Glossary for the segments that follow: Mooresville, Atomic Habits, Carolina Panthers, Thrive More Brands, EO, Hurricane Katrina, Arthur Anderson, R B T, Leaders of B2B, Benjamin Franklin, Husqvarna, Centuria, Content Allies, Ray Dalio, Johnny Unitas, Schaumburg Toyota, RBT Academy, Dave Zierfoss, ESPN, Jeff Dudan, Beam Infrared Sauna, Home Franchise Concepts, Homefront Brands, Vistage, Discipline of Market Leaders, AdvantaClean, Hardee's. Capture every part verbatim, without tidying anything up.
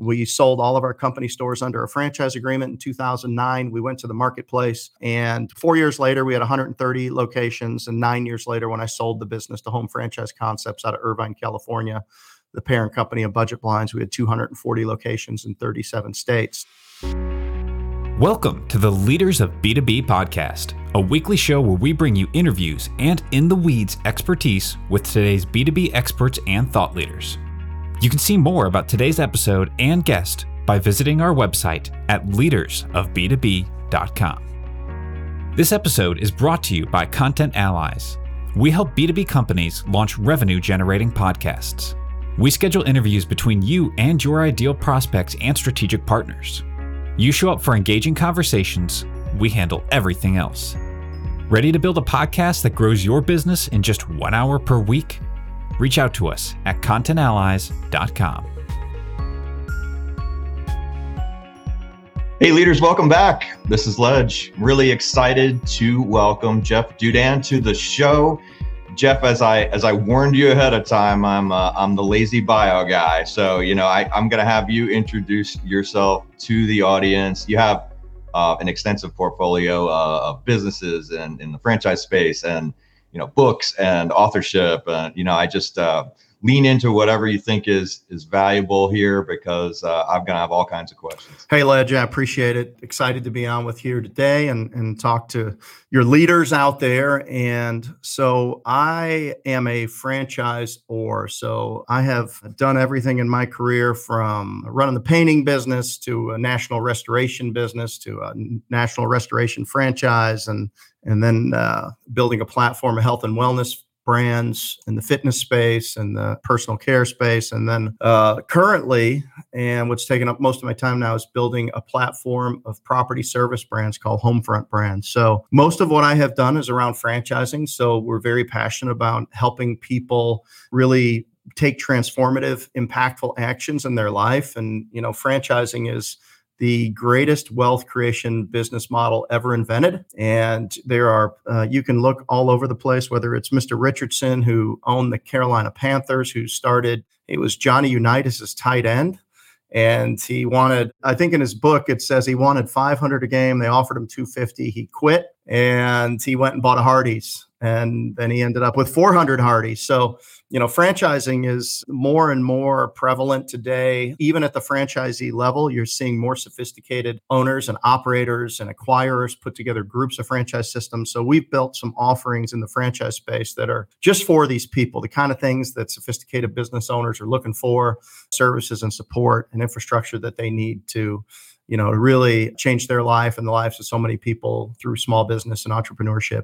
We sold all of our company stores under a franchise agreement in two thousand nine. We went to the marketplace, and four years later, we had one hundred thirty locations. And nine years later, when I sold the business to Home Franchise Concepts out of Irvine, California, the parent company of Budget Blinds, we had two hundred forty locations in thirty-seven states. Welcome to the Leaders of B two B podcast, a weekly show where we bring you interviews and in-the-weeds expertise with today's B two B experts and thought leaders. You can see more about today's episode and guest by visiting our website at leaders of b two b dot com. This episode is brought to you by Content Allies. We help B two B companies launch revenue-generating podcasts. We schedule interviews between you and your ideal prospects and strategic partners. You show up for engaging conversations, we handle everything else. Ready to build a podcast that grows your business in just one hour per week? Reach out to us at content allies dot com. Hey leaders, welcome back. This is Ledge. Really excited to welcome Jeff Dudan to the show. Jeff, as I as I warned you ahead of time, I'm uh, I'm the lazy bio guy. So, you know, I, I'm going to have you introduce yourself to the audience. You have uh, an extensive portfolio uh, of businesses and in the franchise space, and, you know, books and authorship. And, uh, you know, I just uh, lean into whatever you think is is valuable here, because uh, I'm going to have all kinds of questions. Hey, Ledge, I appreciate it. Excited to be on with you today and, and talk to your leaders out there. And so I am a franchisor. So I have done everything in my career, from running the painting business to a national restoration business to a national restoration franchise, and, and then uh, building a platform of health and wellness brands in the fitness space and the personal care space. And then uh, currently, and what's taken up most of my time now, is building a platform of property service brands called Homefront Brands. So most of what I have done is around franchising. So we're very passionate about helping people really take transformative, impactful actions in their life. And, you know, franchising is the greatest wealth creation business model ever invented. And there are, uh, you can look all over the place, whether it's Mister Richardson, who owned the Carolina Panthers, who started, it was Johnny Unitas' tight end. And he wanted, I think in his book, it says he wanted five hundred a game. They offered him two fifty. He quit and he went and bought a Hardee's. And then he ended up with four hundred Hardee's. So, you know, franchising is more and more prevalent today. Even at the franchisee level, you're seeing more sophisticated owners and operators and acquirers put together groups of franchise systems. So we've built some offerings in the franchise space that are just for these people, the kind of things that sophisticated business owners are looking for, services and support and infrastructure that they need to, you know, really change their life and the lives of so many people through small business and entrepreneurship.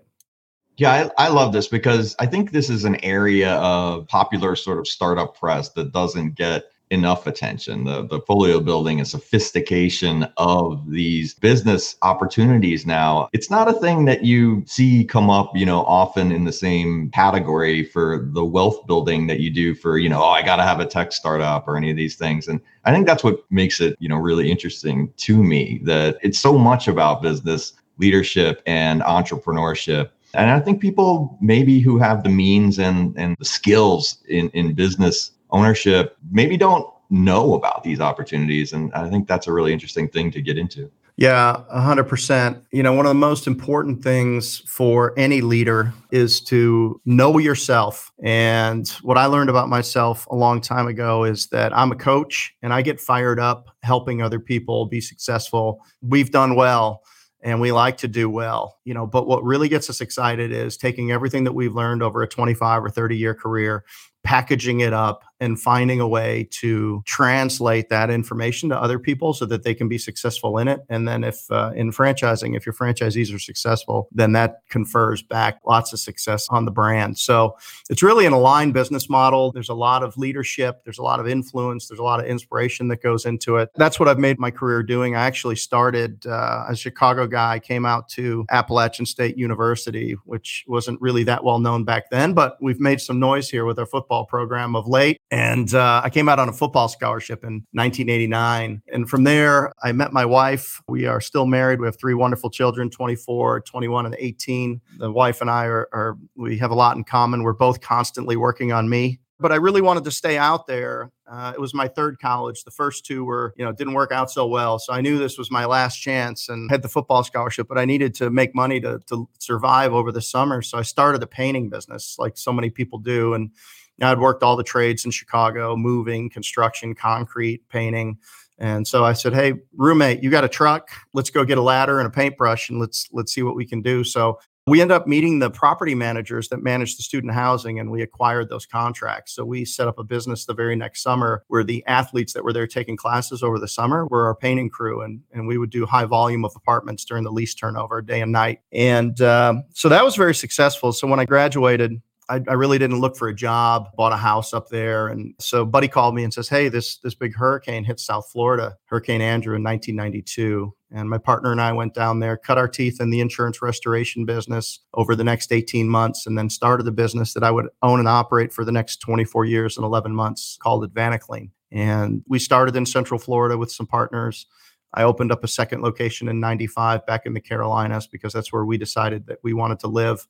Yeah, I, I love this, because I think this is an area of popular sort of startup press that doesn't get enough attention. The, the portfolio building and sophistication of these business opportunities now, it's not a thing that you see come up, you know, often in the same category for the wealth building that you do for, you know, oh, I got to have a tech startup or any of these things. And I think that's what makes it, you know, really interesting to me, that it's so much about business leadership and entrepreneurship. And I think people maybe who have the means and, and the skills in, in business ownership maybe don't know about these opportunities. And I think that's a really interesting thing to get into. Yeah, one hundred percent. You know, one of the most important things for any leader is to know yourself. And what I learned about myself a long time ago is that I'm a coach and I get fired up helping other people be successful. We've done well. And we like to do well, you know, but what really gets us excited is taking everything that we've learned over a twenty-five or thirty year career, packaging it up and finding a way to translate that information to other people so that they can be successful in it. And then if uh, in franchising, if your franchisees are successful, then that confers back lots of success on the brand. So it's really an aligned business model. There's a lot of leadership. There's a lot of influence. There's a lot of inspiration that goes into it. That's what I've made my career doing. I actually started uh, as a Chicago guy, came out to Appalachian State University, which wasn't really that well known back then, but we've made some noise here with our football program of late. And uh, I came out on a football scholarship in nineteen eighty-nine. And from there, I met my wife. We are still married. We have three wonderful children, twenty-four, twenty-one, and eighteen. The wife and I are, are we have a lot in common. We're both constantly working on me. but I really wanted to stay out there. Uh, it was my third college. The first two were, you know, didn't work out so well. So I knew this was my last chance and had the football scholarship, but I needed to make money to to survive over the summer. So I started a painting business like so many people do. And you know, I'd worked all the trades in Chicago, moving, construction, concrete, painting. And so I said, hey, roommate, you got a truck? Let's go get a ladder and a paintbrush and let's let's see what we can do. So we ended up meeting the property managers that managed the student housing, and we acquired those contracts. So we set up a business the very next summer where the athletes that were there taking classes over the summer were our painting crew. And, and we would do high volume of apartments during the lease turnover day and night. And um, so that was very successful. So when I graduated, I, I really didn't look for a job, bought a house up there. And so buddy called me and says, hey, this this big hurricane hit South Florida, Hurricane Andrew in nineteen ninety-two. And my partner and I went down there, cut our teeth in the insurance restoration business over the next eighteen months, and then started the business that I would own and operate for the next twenty-four years and eleven months called AdvantaClean. And we started in Central Florida with some partners. I opened up a second location in ninety-five back in the Carolinas because that's where we decided that we wanted to live.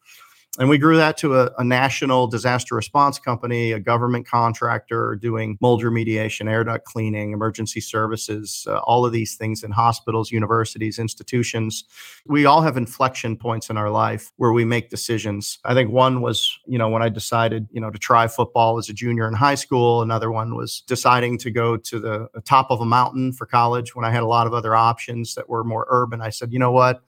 And we grew that to a, a national disaster response company, a government contractor doing mold remediation, air duct cleaning, emergency services, uh, all of these things in hospitals, universities, institutions. We all have inflection points in our life where we make decisions. I think one was, you know, when I decided, you know, to try football as a junior in high school. Another one was deciding to go to the top of a mountain for college when I had a lot of other options that were more urban. I said, you know what?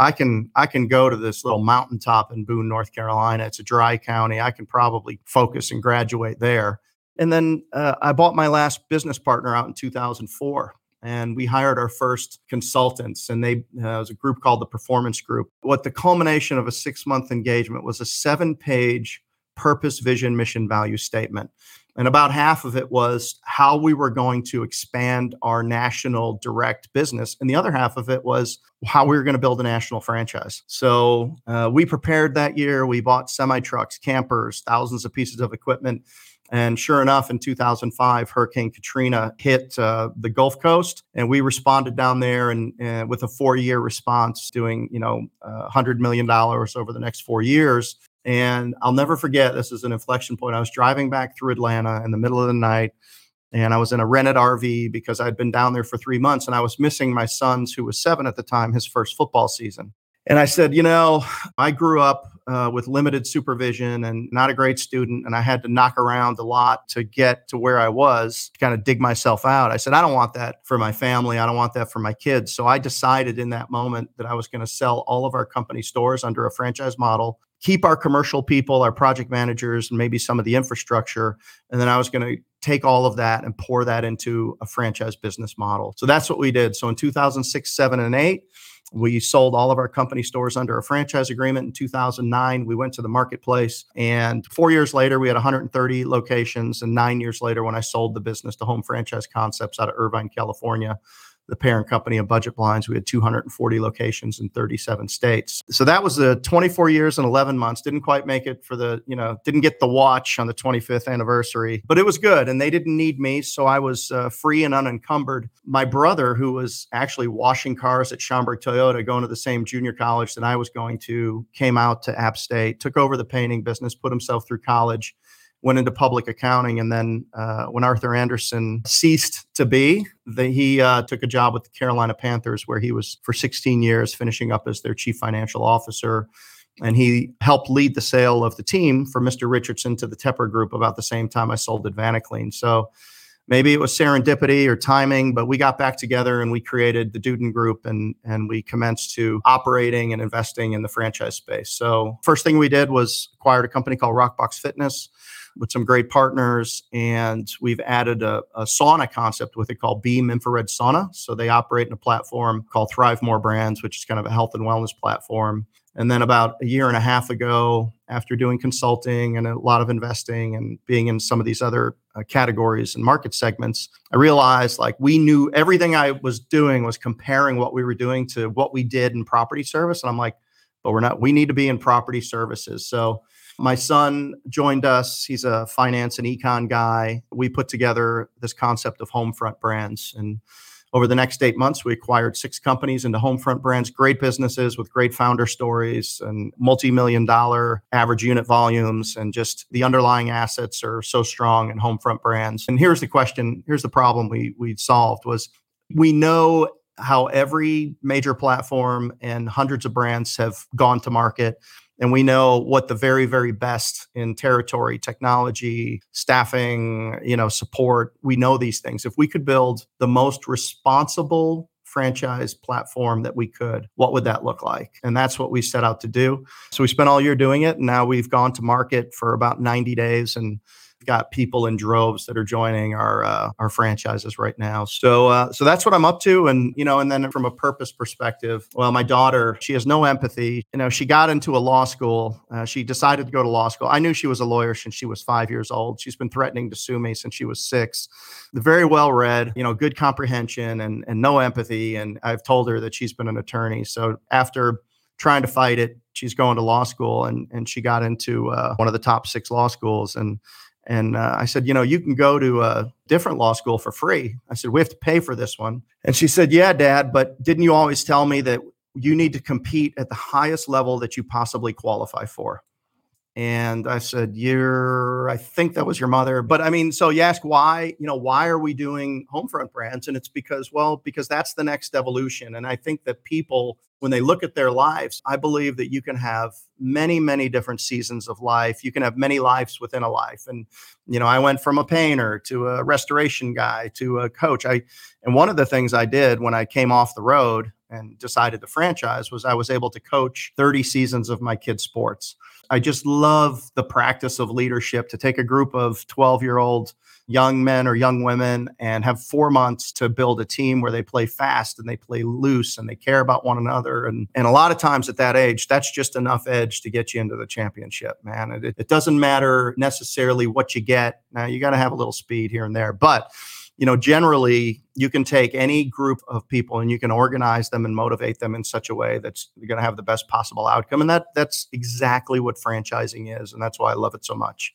I can I can go to this little mountaintop in Boone, North Carolina. It's a dry county. I can probably focus and graduate there. And then uh, I bought my last business partner out in two thousand four. And we hired our first consultants, and they uh, it was a group called the Performance Group. What the culmination of a six-month engagement was a seven-page purpose, vision, mission, value statement. And about half of it was how we were going to expand our national direct business. And the other half of it was how we were going to build a national franchise. So uh, we prepared that year. We bought semi-trucks, campers, thousands of pieces of equipment. And sure enough, in two thousand five, Hurricane Katrina hit uh, the Gulf Coast, and we responded down there and, and with a four-year response doing, you know, uh, one hundred million dollars over the next four years. And I'll never forget, this is an inflection point. I was driving back through Atlanta in the middle of the night, and I was in a rented R V because I'd been down there for three months and I was missing my son's, who was seven at the time, his first football season. And I said, you know, I grew up uh, with limited supervision and not a great student, and I had to knock around a lot to get to where I was, to kind of dig myself out. I said, I don't want that for my family. I don't want that for my kids. So I decided in that moment that I was going to sell all of our company stores under a franchise model, keep our commercial people, our project managers, and maybe some of the infrastructure. And then I was going to take all of that and pour that into a franchise business model. So that's what we did. So in two thousand six, seven, and eight, we sold all of our company stores under a franchise agreement. In two thousand nine, we went to the marketplace. And four years later, we had one hundred thirty locations. And nine years later, when I sold the business to Home Franchise Concepts out of Irvine, California, the parent company of Budget Blinds, we had two hundred forty locations in thirty-seven states. So that was the twenty-four years and eleven months. Didn't quite make it for the, you know, didn't get the watch on the twenty-fifth anniversary, but it was good. And they didn't need me. So I was uh, free and unencumbered. My brother, who was actually washing cars at Schaumburg Toyota, going to the same junior college that I was going to, came out to App State, took over the painting business, put himself through college, went into public accounting. And then uh, when Arthur Anderson ceased to be, the, he uh, took a job with the Carolina Panthers, where he was for sixteen years, finishing up as their chief financial officer. And he helped lead the sale of the team for Mister Richardson to the Tepper Group about the same time I sold AdvantaClean. So maybe it was serendipity or timing, but we got back together and we created the Dudan Group, and, and we commenced to operating and investing in the franchise space. So first thing we did was acquired a company called Rockbox Fitness with some great partners. And we've added a, a sauna concept with it called Beam Infrared Sauna. So they operate in a platform called Thrive More Brands, which is kind of a health and wellness platform. And then about a year and a half ago, after doing consulting and a lot of investing and being in some of these other uh, categories and market segments, I realized like we knew everything I was doing was comparing what we were doing to what we did in property service. And I'm like, but we're not, we need to be in property services. So my son joined us. He's a finance and econ guy. We put together this concept of Homefront Brands, and Over the next eight months, we acquired six companies into Homefront Brands, great businesses with great founder stories and multi-million dollar average unit volumes. And just the underlying assets are so strong in Homefront Brands. And here's the question, here's the problem we we solved was we know how every major platform and hundreds of brands have gone to market. And we know what the very, very best in territory, technology, staffing, you know, support, we know these things. If we could build the most responsible franchise platform that we could, what would that look like? And that's what we set out to do. So we spent all year doing it. And now we've gone to market for about ninety days and got people in droves that are joining our uh, our franchises right now. So uh, so that's what I'm up to. And, you know, and then from a purpose perspective, well, my daughter, she has no empathy. You know, she got into a law school. Uh, she decided to go to law school. I knew she was a lawyer since she was five years old. She's been threatening to sue me since she was six. Very well read, you know, good comprehension and and no empathy. And I've told her that she's been an attorney. So after trying to fight it, she's going to law school and, and she got into uh, one of the top six law schools. And And uh, I said, you know, you can go to a different law school for free. I said, we have to pay for this one. And she said, yeah, Dad, but didn't you always tell me that you need to compete at the highest level that you possibly qualify for? And I said, you're, I think that was your mother. But I mean, so you ask why, you know, why are we doing Homefront Brands? And it's because, well, because that's the next evolution. And I think that people, when they look at their lives, I believe that you can have many, many different seasons of life. You can have many lives within a life. And, you know, I went from a painter to a restoration guy to a coach. I, and one of the things I did when I came off the road and decided to franchise was I was able to coach thirty seasons of my kids' sports. I just love the practice of leadership, to take a group of twelve-year-old young men or young women and have four months to build a team where they play fast and they play loose and they care about one another. And, and a lot of times at that age, that's just enough edge to get you into the championship, man. It, it doesn't matter necessarily what you get. Now, you got to have a little speed here and there. But, you know, generally, you can take any group of people and you can organize them and motivate them in such a way that's you're going to have the best possible outcome. And that that's exactly what franchising is. And that's why I love it so much.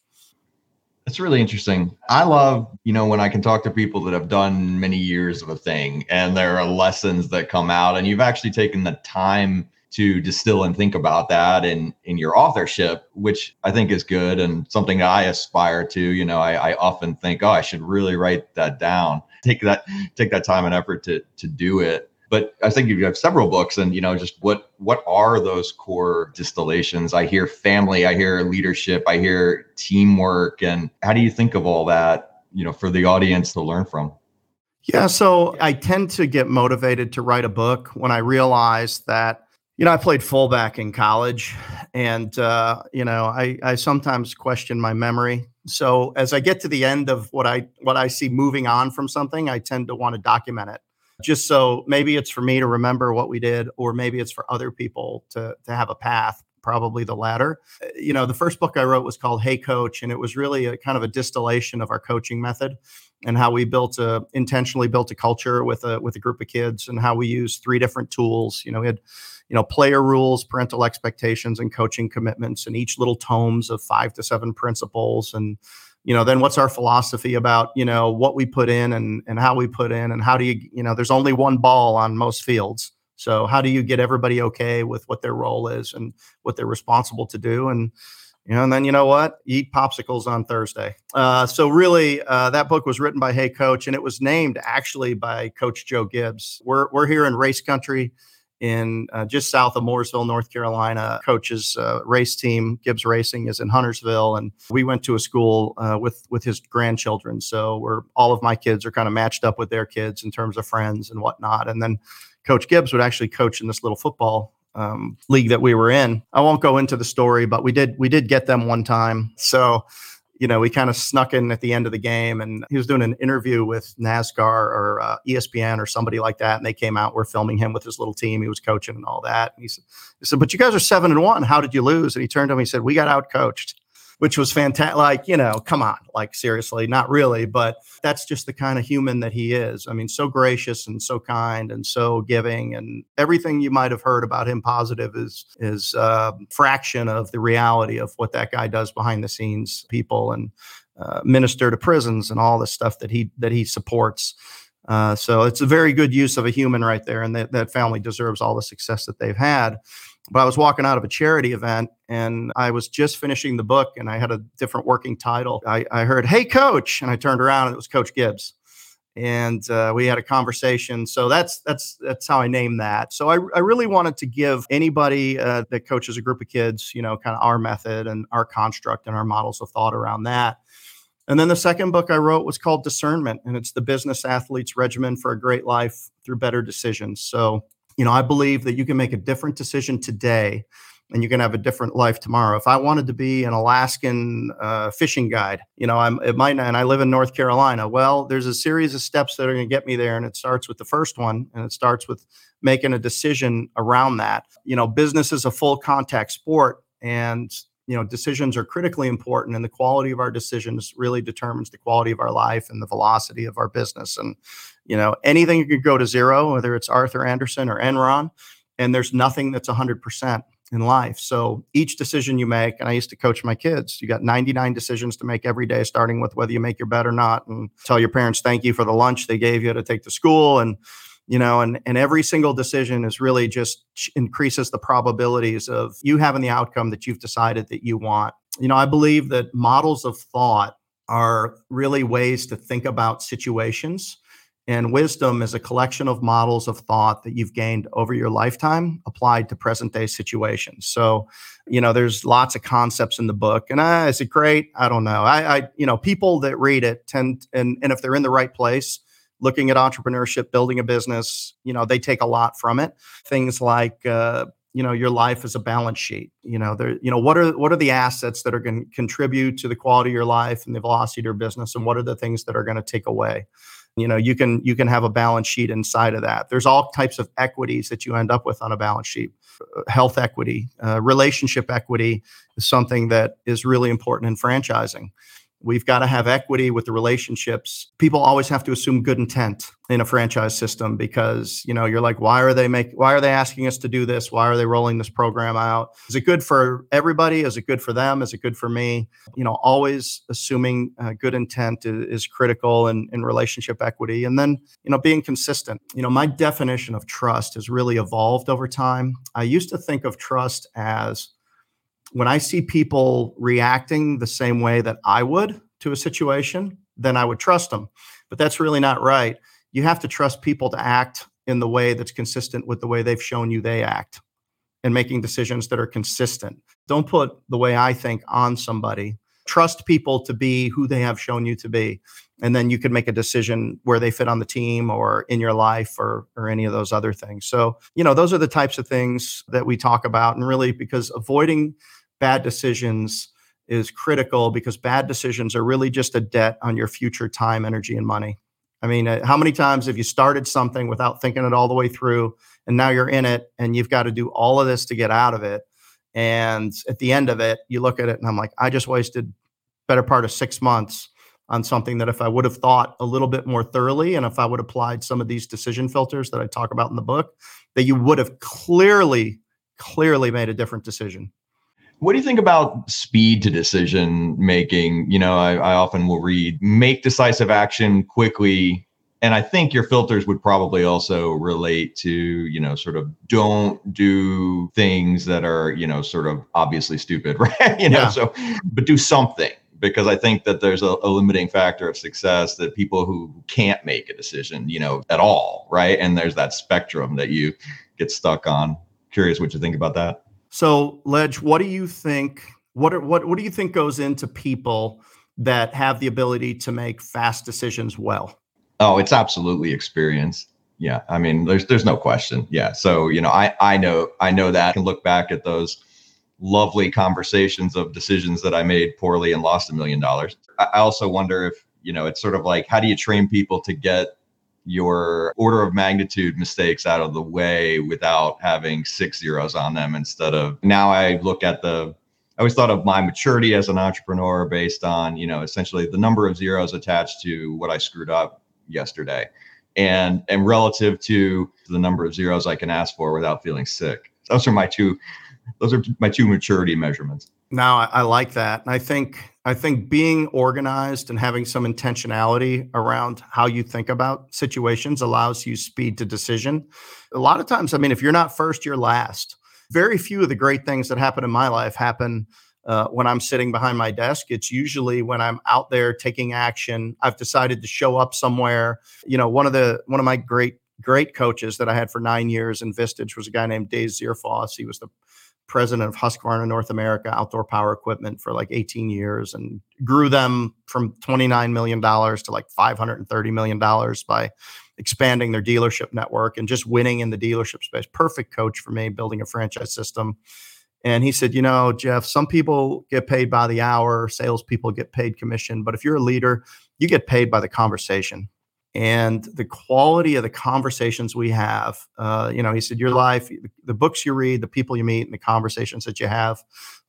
That's really interesting. I love, you know, when I can talk to people that have done many years of a thing and there are lessons that come out and you've actually taken the time to distill and think about that in, in your authorship, which I think is good and something that I aspire to. You know, I, I often think, oh, I should really write that down, take that, take that time and effort to to do it. But I think you have several books and, you know, just what what are those core distillations? I hear family, I hear leadership, I hear teamwork. And how do you think of all that, you know, for the audience to learn from? Yeah, so I tend to get motivated to write a book when I realize that, you know, I played fullback in college and, uh, you know, I, I sometimes question my memory. So as I get to the end of what I what I see moving on from something, I tend to want to document it. Just so maybe it's for me to remember what we did, or maybe it's for other people to to have a path, probably the latter. You know, the first book I wrote was called Hey Coach, and it was really a kind of a distillation of our coaching method and how we built a intentionally built a culture with a with a group of kids and how we used three different tools. You know, we had, you know, player rules, parental expectations, and coaching commitments, and each little tomes of five to seven principles. And you know, then what's our philosophy about, you know, what we put in and, and how we put in and how do you, you know, there's only one ball on most fields. So how do you get everybody okay with what their role is and what they're responsible to do? And, you know, and then, you know what, eat popsicles on Thursday. Uh, so really, uh, that book was written by Hey Coach, and it was named actually by Coach Joe Gibbs. We're, we're here in race country in uh, just south of Mooresville, North Carolina. Coach's uh, race team, Gibbs Racing, is in Huntersville. And we went to a school uh, with with his grandchildren. So we're all of my kids are kind of matched up with their kids in terms of friends and whatnot. And then Coach Gibbs would actually coach in this little football um, league that we were in. I won't go into the story, but we did we did get them one time. So, you know, we kind of snuck in at the end of the game, and he was doing an interview with NASCAR or uh, E S P N or somebody like that. And they came out, we're filming him with his little team. He was coaching and all that. And he said, he said, but you guys are seven and one. How did you lose? And he turned to me and said, we got out coached, which was fantastic. Like, you know, come on, like seriously, not really. But that's just the kind of human that he is. I mean, so gracious and so kind and so giving, and everything you might have heard about him positive is is a fraction of the reality of what that guy does behind the scenes, people, and uh, minister to prisons and all the stuff that he that he supports. Uh, so it's a very good use of a human right there. And that, that family deserves all the success that they've had. But I was walking out of a charity event and I was just finishing the book and I had a different working title. I, I heard, "Hey, Coach." And I turned around and it was Coach Gibbs. And uh, we had a conversation. So that's that's that's how I named that. So I, I really wanted to give anybody uh, that coaches a group of kids, you know, kind of our method and our construct and our models of thought around that. And then the second book I wrote was called Discernment, and it's the business athlete's regimen for a great life through better decisions. So, you know, I believe that you can make a different decision today and you can have a different life tomorrow. If I wanted to be an Alaskan uh, fishing guide, you know, I'm, it might not, and I live in North Carolina. Well, there's a series of steps that are going to get me there. And it starts with the first one. And it starts with making a decision around that. You know, business is a full contact sport, and you know, decisions are critically important, and the quality of our decisions really determines the quality of our life and the velocity of our business. And, you know, anything could go to zero, whether it's Arthur Anderson or Enron, and there's nothing that's one hundred percent in life. So each decision you make, and I used to coach my kids, you got ninety-nine decisions to make every day, starting with whether you make your bed or not, and tell your parents thank you for the lunch they gave you to take to school. And You know, and, and every single decision is really just increases the probabilities of you having the outcome that you've decided that you want. You know, I believe that models of thought are really ways to think about situations, and wisdom is a collection of models of thought that you've gained over your lifetime applied to present day situations. So, you know, there's lots of concepts in the book, and uh, is it great? I don't know. I, I, you know, people that read it tend, and, and if they're in the right place, looking at entrepreneurship, building a business, you know, they take a lot from it. Things like, uh, you know, your life is a balance sheet. You know, there, you know, what are what are the assets that are going to contribute to the quality of your life and the velocity of your business, and what are the things that are going to take away? You know, you can you can have a balance sheet inside of that. There's all types of equities that you end up with on a balance sheet. Health equity, uh, relationship equity is something that is really important in franchising. We've got to have equity with the relationships. People always have to assume good intent in a franchise system, because, you know, you're like, why are they making, why are they asking us to do this? Why are they rolling this program out? Is it good for everybody? Is it good for them? Is it good for me? You know, always assuming uh, good intent is, is critical in, in relationship equity. And then, you know, being consistent. You know, my definition of trust has really evolved over time. I used to think of trust as, when I see people reacting the same way that I would to a situation, then I would trust them. But that's really not right. You have to trust people to act in the way that's consistent with the way they've shown you they act, and making decisions that are consistent. Don't put the way I think on somebody. Trust people to be who they have shown you to be. And then you can make a decision where they fit on the team or in your life, or or any of those other things. So, you know, those are the types of things that we talk about. And really, because avoiding bad decisions is critical, because bad decisions are really just a debt on your future time, energy, and money. I mean, how many times have you started something without thinking it all the way through, and now you're in it and you've got to do all of this to get out of it? And at the end of it, you look at it and I'm like, I just wasted better part of six months on something that if I would have thought a little bit more thoroughly, and if I would have applied some of these decision filters that I talk about in the book, that you would have clearly, clearly made a different decision. What do you think about speed to decision making? You know, I, I often will read, make decisive action quickly. And I think your filters would probably also relate to, you know, sort of don't do things that are, you know, sort of obviously stupid, right? You know, yeah. So, but do something, because I think that there's a, a limiting factor of success that people who can't make a decision, you know, at all, right? And there's that spectrum that you get stuck on. Curious what you think about that. So, Ledge, what do you think? What are, what what do you think goes into people that have the ability to make fast decisions well? Oh, it's absolutely experience. Yeah, I mean, there's there's no question. Yeah, so you know, I I know I know that. I can look back at those lovely conversations of decisions that I made poorly and lost a million dollars. I also wonder if, you know, it's sort of like, how do you train people to get your order of magnitude mistakes out of the way without having six zeros on them, instead of, now I look at the, I always thought of my maturity as an entrepreneur based on, you know, essentially the number of zeros attached to what I screwed up yesterday, and, and relative to the number of zeros I can ask for without feeling sick. Those are my two, those are my two maturity measurements. No, I, I like that. And I think I think being organized and having some intentionality around how you think about situations allows you speed to decision. A lot of times, I mean, if you're not first, you're last. Very few of the great things that happen in my life happen uh, when I'm sitting behind my desk. It's usually when I'm out there taking action. I've decided to show up somewhere. You know, one of the one of my great, great coaches that I had for nine years in Vistage was a guy named Dave Zierfoss. He was the president of Husqvarna North America outdoor power equipment for like eighteen years and grew them from twenty-nine million dollars to like five hundred thirty million dollars by expanding their dealership network and just winning in the dealership space. Perfect coach for me, building a franchise system. And he said, you know, Jeff, some people get paid by the hour, salespeople get paid commission, but if you're a leader, you get paid by the conversation. And the quality of the conversations we have, uh, you know, he said, your life, the books you read, the people you meet, and the conversations that you have,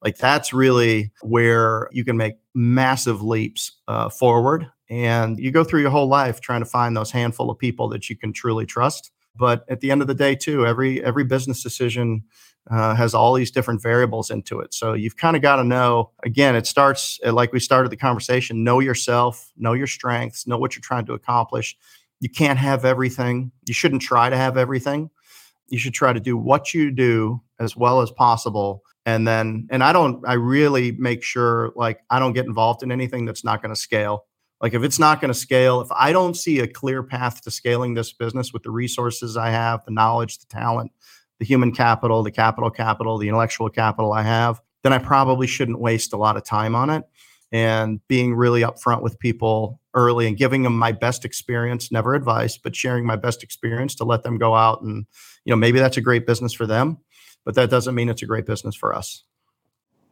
like that's really where you can make massive leaps uh, forward. And you go through your whole life trying to find those handful of people that you can truly trust. But at the end of the day, too, every every business decision uh, has all these different variables into it. So you've kind of got to know, again, it starts like we started the conversation, know yourself, know your strengths, know what you're trying to accomplish. You can't have everything. You shouldn't try to have everything. You should try to do what you do as well as possible. And then, and I don't, I really make sure, like, I don't get involved in anything that's not going to scale. Like if it's not going to scale, if I don't see a clear path to scaling this business with the resources I have, the knowledge, the talent, the human capital, the capital capital, the intellectual capital I have, then I probably shouldn't waste a lot of time on it. And being really upfront with people early and giving them my best experience, never advice, but sharing my best experience to let them go out and, you know, maybe that's a great business for them, but that doesn't mean it's a great business for us.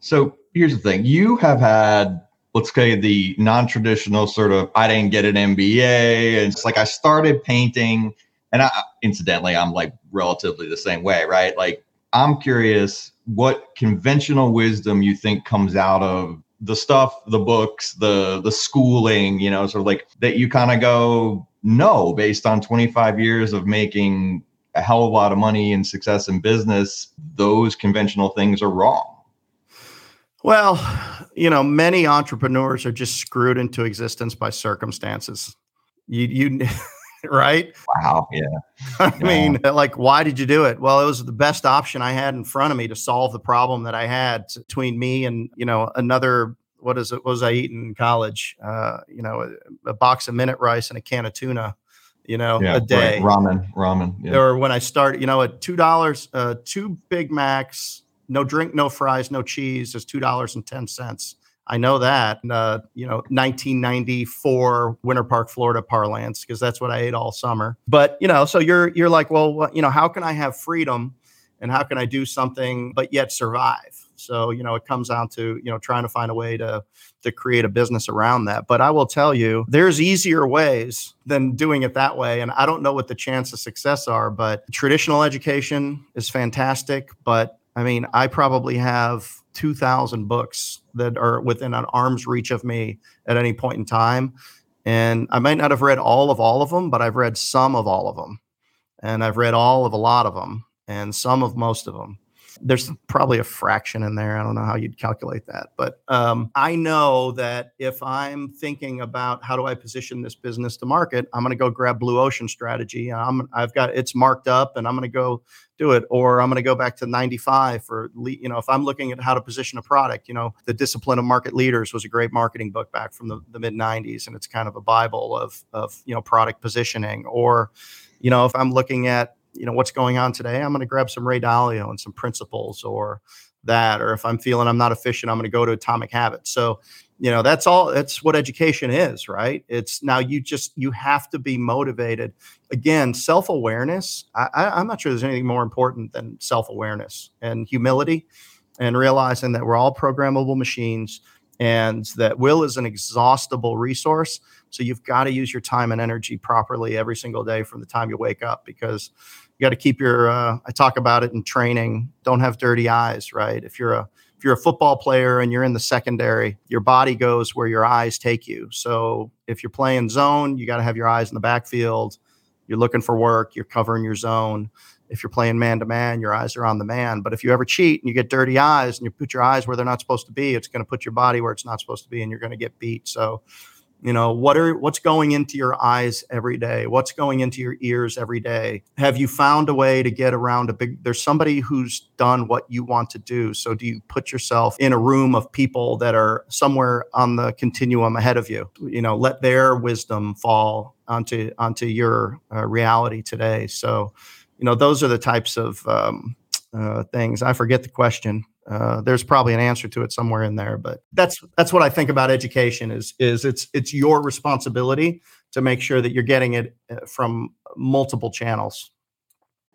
So here's the thing. You have had, let's say, the non-traditional sort of, I didn't get an M B A. And it's like, I started painting and I, incidentally, I'm like relatively the same way, right? Like, I'm curious what conventional wisdom you think comes out of the stuff, the books, the, the schooling, you know, sort of like that you kind of go, no, based on twenty-five years of making a hell of a lot of money and success in business, those conventional things are wrong. Well, you know, many entrepreneurs are just screwed into existence by circumstances. You, you, right? Wow. Yeah. I yeah. mean, like, why did you do it? Well, it was the best option I had in front of me to solve the problem that I had between me and, you know, another, what is it? What was I eating in college? Uh, you know, a, a box of minute rice and a can of tuna, you know, yeah, a day. Right. Ramen, ramen. Yeah. Or when I started, you know, at two dollars, uh, two Big Macs, no drink, no fries, no cheese, is two dollars and ten cents. I know that, uh, you know, nineteen ninety-four Winter Park, Florida parlance, because that's what I ate all summer. But, you know, so you're, you're like, well, you know, how can I have freedom and how can I do something, but yet survive? So, you know, it comes down to, you know, trying to find a way to, to create a business around that. But I will tell you, there's easier ways than doing it that way. And I don't know what the chance of success are, but traditional education is fantastic, but I mean, I probably have two thousand books that are within an arm's reach of me at any point in time. And I might not have read all of all of them, but I've read some of all of them. And I've read all of a lot of them and some of most of them. There's probably a fraction in there. I don't know how you'd calculate that. But um, I know that if I'm thinking about how do I position this business to market, I'm going to go grab Blue Ocean Strategy. I'm, I've got it's marked up and I'm going to go do it. Or I'm going to go back to ninety-five for, you know, if I'm looking at how to position a product, you know, the Discipline of Market Leaders was a great marketing book back from the, the mid nineties. And it's kind of a Bible of, of, you know, product positioning. Or, you know, if I'm looking at, you know, what's going on today, I'm going to grab some Ray Dalio and some principles or that, or if I'm feeling I'm not efficient, I'm going to go to Atomic Habits. So, you know, that's all, that's what education is, right? It's now you just, you have to be motivated. Again, self-awareness. I, I, I'm not sure there's anything more important than self-awareness and humility and realizing that we're all programmable machines and that will is an exhaustible resource. So you've got to use your time and energy properly every single day from the time you wake up, because you got to keep your, uh, I talk about it in training, don't have dirty eyes, right? If you're a, if you're a football player and you're in the secondary, your body goes where your eyes take you. So if you're playing zone, you got to have your eyes in the backfield. you're looking for work, you're covering your zone. If you're playing man-to-man, your eyes are on the man. But if you ever cheat and you get dirty eyes and you put your eyes where they're not supposed to be, it's going to put your body where it's not supposed to be, and you're going to get beat. So, you know, what are what's going into your eyes every day? What's going into your ears every day? Have you found a way to get around a big, there's somebody who's done what you want to do. So do you put yourself in a room of people that are somewhere on the continuum ahead of you? You know, let their wisdom fall onto, onto your uh, reality today. So, you know, those are the types of um, uh, things. I forget the question. Uh, there's probably an answer to it somewhere in there, but that's that's what I think about education is is it's it's your responsibility to make sure that you're getting it from multiple channels.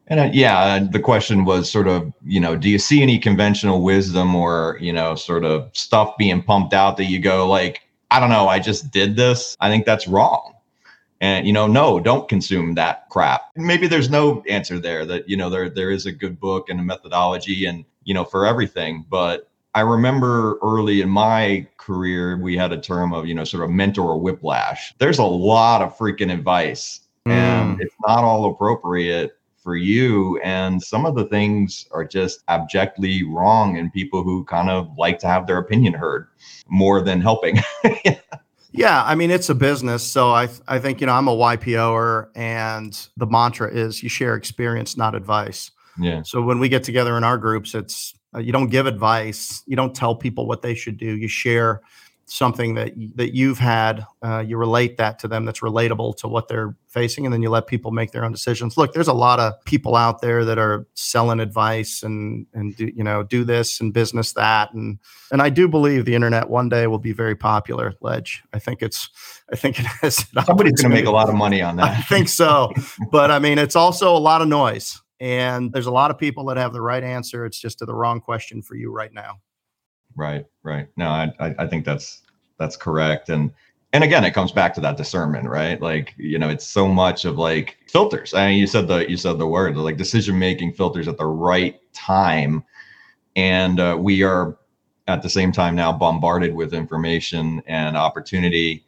And uh, yeah, the question was sort of, you know, do you see any conventional wisdom or, you know, sort of stuff being pumped out that you go like, I don't know, I just did this. I think that's wrong. And, you know, no, don't consume that crap. Maybe there's no answer there that, you know, there there is a good book and a methodology and, you know, for everything. But I remember early in my career, we had a term of, you know, sort of mentor whiplash. There's a lot of freaking advice mm. and it's not all appropriate for you. And some of the things are just abjectly wrong. And people who kind of like to have their opinion heard more than helping. Yeah. Yeah, I mean, it's a business. So I I think, you know, I'm a Y P O er and the mantra is you share experience, not advice. Yeah. So when we get together in our groups, it's uh, you don't give advice. You don't tell people what they should do. You share something that that you've had. Uh, you relate that to them that's relatable to what they're facing. And then you let people make their own decisions. Look, there's a lot of people out there that are selling advice and, and do, you know, do this and business that. And, and I do believe the internet one day will be very popular, Ledge. I think it's, I think it has. Somebody's going to make a lot of money on that. I think so. But I mean, it's also a lot of noise and there's a lot of people that have the right answer. It's just to the wrong question for you right now. Right. Right. No, I, I think that's, that's correct. And, and again, it comes back to that discernment, right? Like, you know, it's so much of like filters. I mean, you said the, you said the word like decision-making filters at the right time. And uh, we are at the same time now bombarded with information and opportunity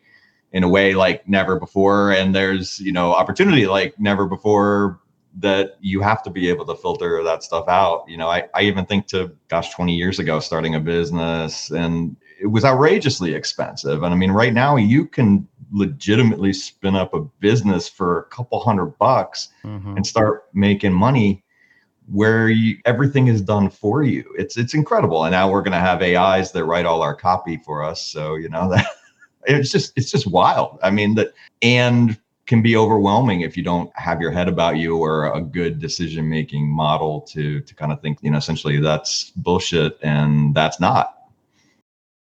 in a way like never before. And there's, you know, opportunity like never before that you have to be able to filter that stuff out. You know, I, I even think to, gosh, twenty years ago, starting a business, and it was outrageously expensive. And I mean, right now you can legitimately spin up a business for a couple hundred bucks mm-hmm. and start making money where you, everything is done for you. It's, it's incredible. And now we're going to have A Is that write all our copy for us. So, you know, that it's just, it's just wild. I mean, that, and can be overwhelming if you don't have your head about you or a good decision-making model to, to kind of think, you know, essentially that's bullshit and that's not.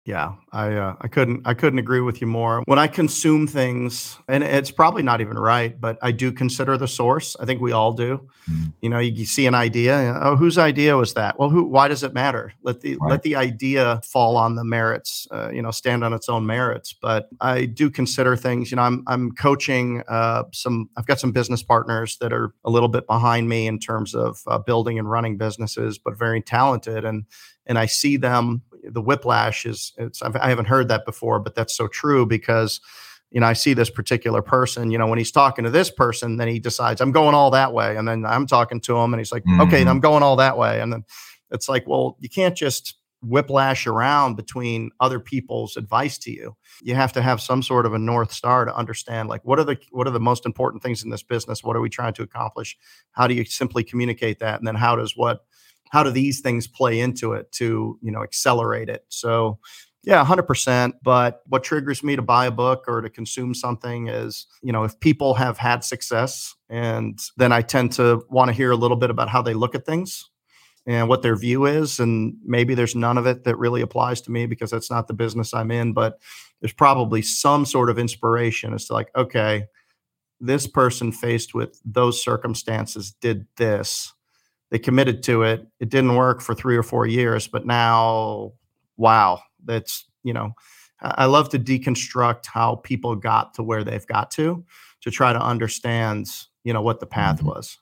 Yeah, I uh, I couldn't I couldn't agree with you more. When I consume things, and it's probably not even right, but I do consider the source. I think we all do. Mm-hmm. You know, you, you see an idea. Oh, whose idea was that? Well, who? Why does it matter? Let the right. let the idea fall on the merits. Uh, you know, stand on its own merits. But I do consider things. You know, I'm I'm coaching uh, some. I've got some business partners that are a little bit behind me in terms of uh, building and running businesses, but very talented. And and I see them. The whiplash is, it's, I haven't heard that before, but that's so true because, you know, I see this particular person, you know, when he's talking to this person, then he decides I'm going all that way. And then I'm talking to him and he's like, mm-hmm. okay, I'm going all that way. And then it's like, well, you can't just whiplash around between other people's advice to you. You have to have some sort of a North Star to understand, like, what are the, what are the most important things in this business? What are we trying to accomplish? How do you simply communicate that? And then how does what, how do these things play into it to, you know, accelerate it? So yeah, one hundred percent. But what triggers me to buy a book or to consume something is, you know, if people have had success, and then I tend to want to hear a little bit about how they look at things and what their view is. And maybe there's none of it that really applies to me because that's not the business I'm in, but there's probably some sort of inspiration as to like, okay, this person faced with those circumstances did this. They committed to it. It didn't work for three or four years, but now, wow, that's, you know, I love to deconstruct how people got to where they've got to, to try to understand, you know, what the path mm-hmm. was.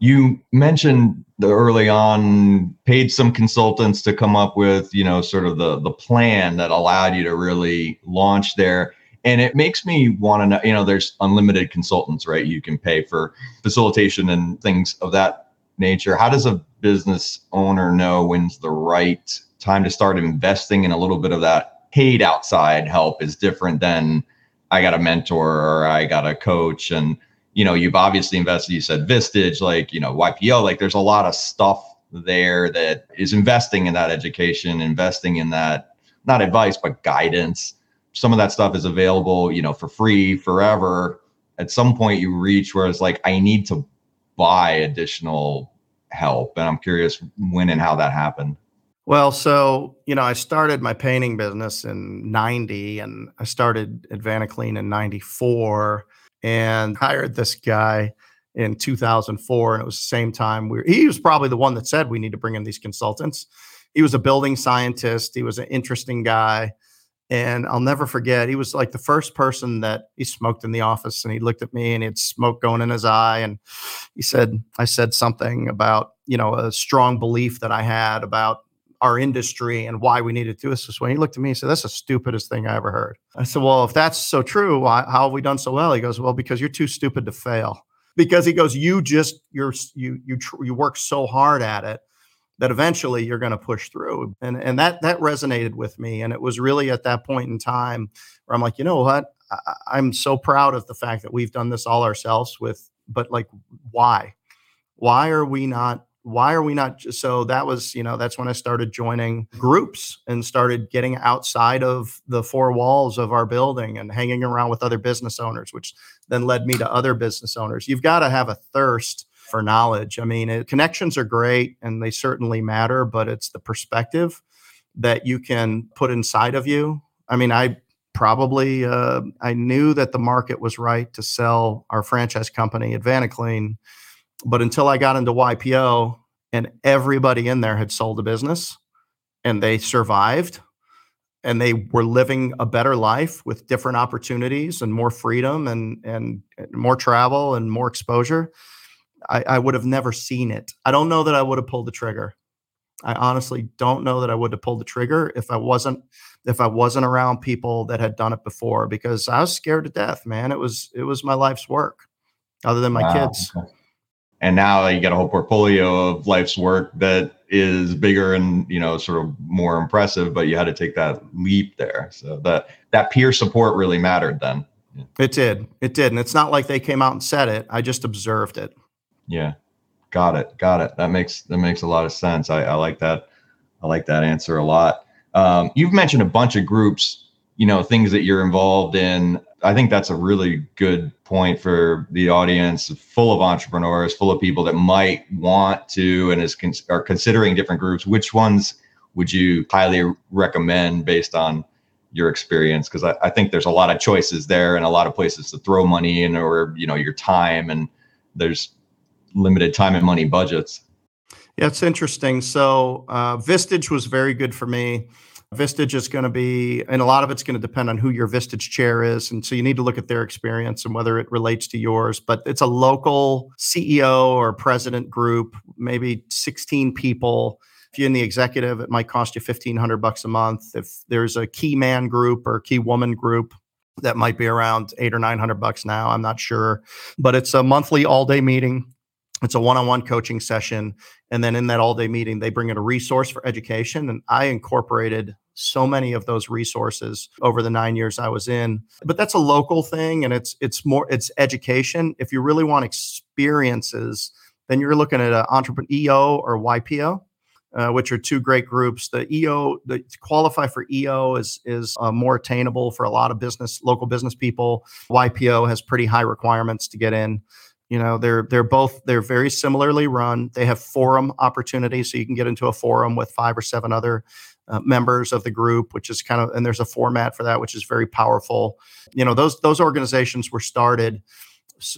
You mentioned the early on, paid some consultants to come up with, you know, sort of the the plan that allowed you to really launch there. And it makes me want to know, you know, there's unlimited consultants, right? You can pay for facilitation and things of that nature. How does a business owner know when's the right time to start investing in a little bit of that paid outside help is different than I got a mentor or I got a coach? And, you know, you've obviously invested, you said Vistage, like, you know, Y P O, like there's a lot of stuff there that is investing in that education, investing in that, not advice, but guidance. Some of that stuff is available, you know, for free forever. At some point you reach where it's like, I need to buy additional help. And I'm curious when and how that happened. Well, so, you know, I started my painting business in ninety and I started AdvantaClean in ninety-four and hired this guy in two thousand four. And it was the same time we were, he was probably the one that said, we need to bring in these consultants. He was a building scientist. He was an interesting guy. And I'll never forget, he was like the first person that he smoked in the office, and he looked at me and he had smoke going in his eye. And he said, I said something about, you know, a strong belief that I had about our industry and why we needed to do this this way. He looked at me and said, that's the stupidest thing I ever heard. I said, well, if that's so true, why, how have we done so well? He goes, well, because you're too stupid to fail. Because he goes, you just, you're, you, you, tr- you work so hard at it that eventually you're going to push through. And, and that, that resonated with me. And it was really at that point in time where I'm like, you know what? I, I'm so proud of the fact that we've done this all ourselves with, but like, why, why are we not, why are we not? So that was, you know, that's when I started joining groups and started getting outside of the four walls of our building and hanging around with other business owners, which then led me to other business owners. You've got to have a thirst for knowledge. I mean, it, connections are great and they certainly matter, but it's the perspective that you can put inside of you. I mean, I probably, uh, I knew that the market was right to sell our franchise company, AdvantaClean, but until I got into Y P O and everybody in there had sold a business and they survived and they were living a better life with different opportunities and more freedom and, and more travel and more exposure, I, I would have never seen it. I don't know that I would have pulled the trigger. I honestly don't know that I would have pulled the trigger if I wasn't if I wasn't around people that had done it before, because I was scared to death, man. It was it was my life's work, other than my wow. kids. And now you got a whole portfolio of life's work that is bigger and, you know, sort of more impressive, but you had to take that leap there. So that that peer support really mattered then. Yeah. It did. It did. And it's not like they came out and said it. I just observed it. Yeah. Got it. Got it. That makes, that makes a lot of sense. I, I like that. I like that answer a lot. Um, you've mentioned a bunch of groups, you know, things that you're involved in. I think that's a really good point for the audience, full of entrepreneurs, full of people that might want to, and is con- are considering different groups. Which ones would you highly recommend based on your experience? Cause I, I think there's a lot of choices there and a lot of places to throw money in, or, you know, your time, and there's limited time and money budgets. Yeah, it's interesting. So uh, Vistage was very good for me. Vistage is going to be, and a lot of it's going to depend on who your Vistage chair is. And so you need to look at their experience and whether it relates to yours, but it's a local C E O or president group, maybe sixteen people. If you're in the executive, it might cost you fifteen hundred bucks a month. If there's a key man group or key woman group, that might be around eight or nine hundred bucks now. I'm not sure, but it's a monthly all day meeting. It's a one-on-one coaching session. And then in that all-day meeting, they bring in a resource for education. And I incorporated so many of those resources over the nine years I was in. But that's a local thing, and it's it's more it's education. If you really want experiences, then you're looking at an entrepreneur, E O or Y P O, uh, which are two great groups. The E O, the, to qualify for E O is is uh, more attainable for a lot of business, local business people. Y P O has pretty high requirements to get in. You know, they're they're both they're very similarly run. They have forum opportunities, so you can get into a forum with five or seven other uh, members of the group, which is kind of, and there's a format for that, which is very powerful. You know, those those organizations were started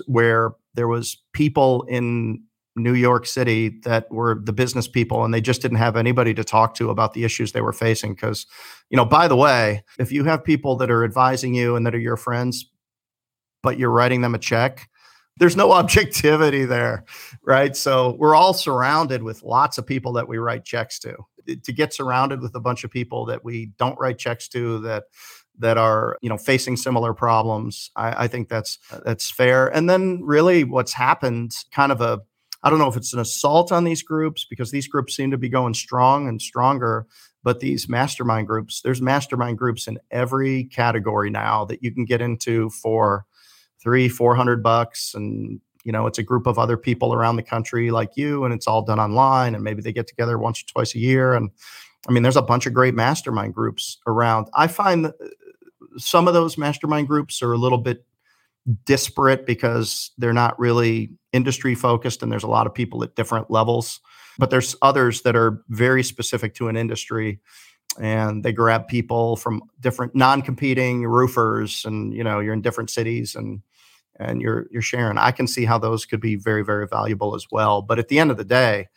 where there was people in New York City that were the business people, and they just didn't have anybody to talk to about the issues they were facing. Because, you know, by the way, if you have people that are advising you and that are your friends, but you're writing them a check, there's no objectivity there, right? So we're all surrounded with lots of people that we write checks to. To get surrounded with a bunch of people that we don't write checks to, that that are, you know, facing similar problems. I, I think that's that's fair. And then really what's happened, kind of a, I don't know if it's an assault on these groups, because these groups seem to be going strong and stronger, but these mastermind groups, there's mastermind groups in every category now that you can get into for three, four hundred bucks. And, you know, it's a group of other people around the country like you, and it's all done online, and maybe they get together once or twice a year. And I mean, there's a bunch of great mastermind groups around. I find that some of those mastermind groups are a little bit disparate because they're not really industry focused, and there's a lot of people at different levels. But there's others that are very specific to an industry, and they grab people from different non-competing roofers, and, you know, you're in different cities, and and you're you're sharing. I can see how those could be very, very valuable as well. But at the end of the day,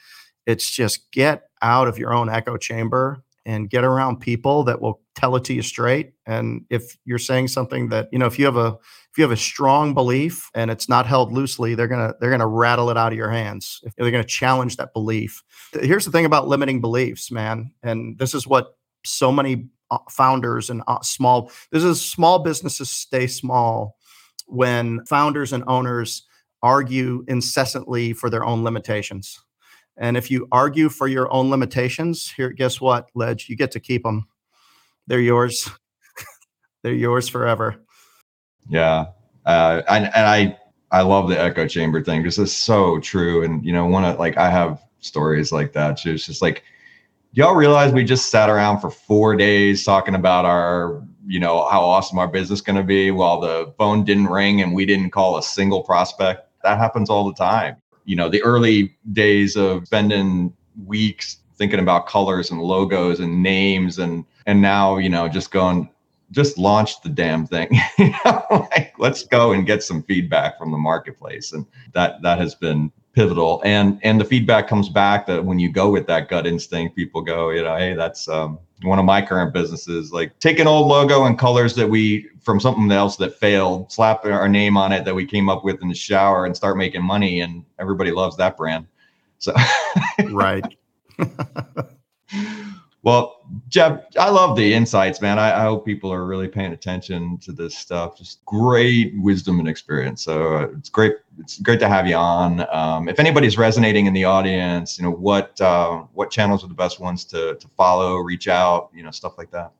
it's just get out of your own echo chamber and get around people that will tell it to you straight. And if you're saying something that, you know, if you have a if you have a strong belief and it's not held loosely, they're gonna they're gonna rattle it out of your hands. If they're gonna challenge that belief. Here's the thing about limiting beliefs, man. And this is what so many founders and small this is small businesses stay small when founders and owners argue incessantly for their own limitations. And if you argue for your own limitations, here, guess what, Ledge? You get to keep them. They're yours. They're yours forever. Yeah. Uh, and, and I, I love the echo chamber thing because it's so true. And, you know, one of, like, I have stories like that too. It's just like, y'all realize we just sat around for four days talking about our, you know, how awesome our business is going to be while the phone didn't ring and we didn't call a single prospect. That happens all the time. You know, the early days of spending weeks thinking about colors and logos and names, and and now, you know, just going, just launch the damn thing. You know, like, let's go and get some feedback from the marketplace. And that that has been pivotal. And and the feedback comes back that when you go with that gut instinct, people go, you know, hey, that's um, one of my current businesses. Like, take an old logo and colors that we from something else that failed, slap our name on it that we came up with in the shower, and start making money. And everybody loves that brand. So, right. Well, Jeff, I love the insights, man. I, I hope people are really paying attention to this stuff. Just great wisdom and experience. So uh, it's great. It's great to have you on. Um, if anybody's resonating in the audience, you know, what uh, what channels are the best ones to to follow, reach out, you know, stuff like that?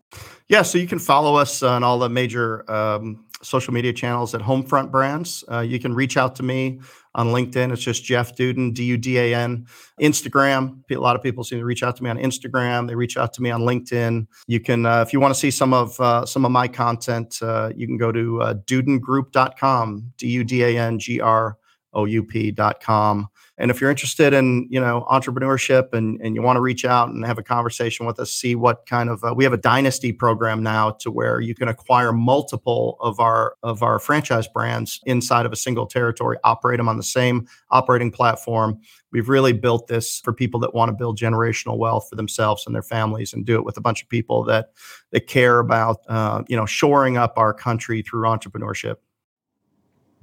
Yeah. So you can follow us on all the major um, social media channels at Homefront Brands. Uh, you can reach out to me on LinkedIn. It's just Jeff Dudan, D U D A N. Instagram, a lot of people seem to reach out to me on Instagram. They reach out to me on LinkedIn. You can, uh, if you want to see some of uh, some of my content, uh, you can go to uh, dudan group dot com, D U D A N G R O U P dot com. And if you're interested in, you know, entrepreneurship and, and you want to reach out and have a conversation with us, see what kind of, uh, we have a dynasty program now to where you can acquire multiple of our, of our franchise brands inside of a single territory, operate them on the same operating platform. We've really built this for people that want to build generational wealth for themselves and their families, and do it with a bunch of people that, that care about, uh, you know, shoring up our country through entrepreneurship.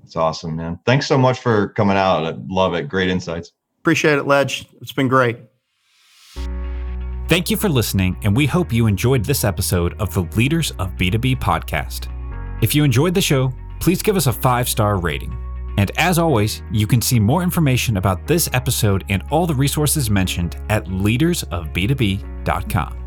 It's awesome, man. Thanks so much for coming out. I love it. Great insights. Appreciate it, Ledge. It's been great. Thank you for listening, and we hope you enjoyed this episode of the Leaders of B two B podcast. If you enjoyed the show, please give us a five-star rating. And as always, you can see more information about this episode and all the resources mentioned at leaders of b two b dot com.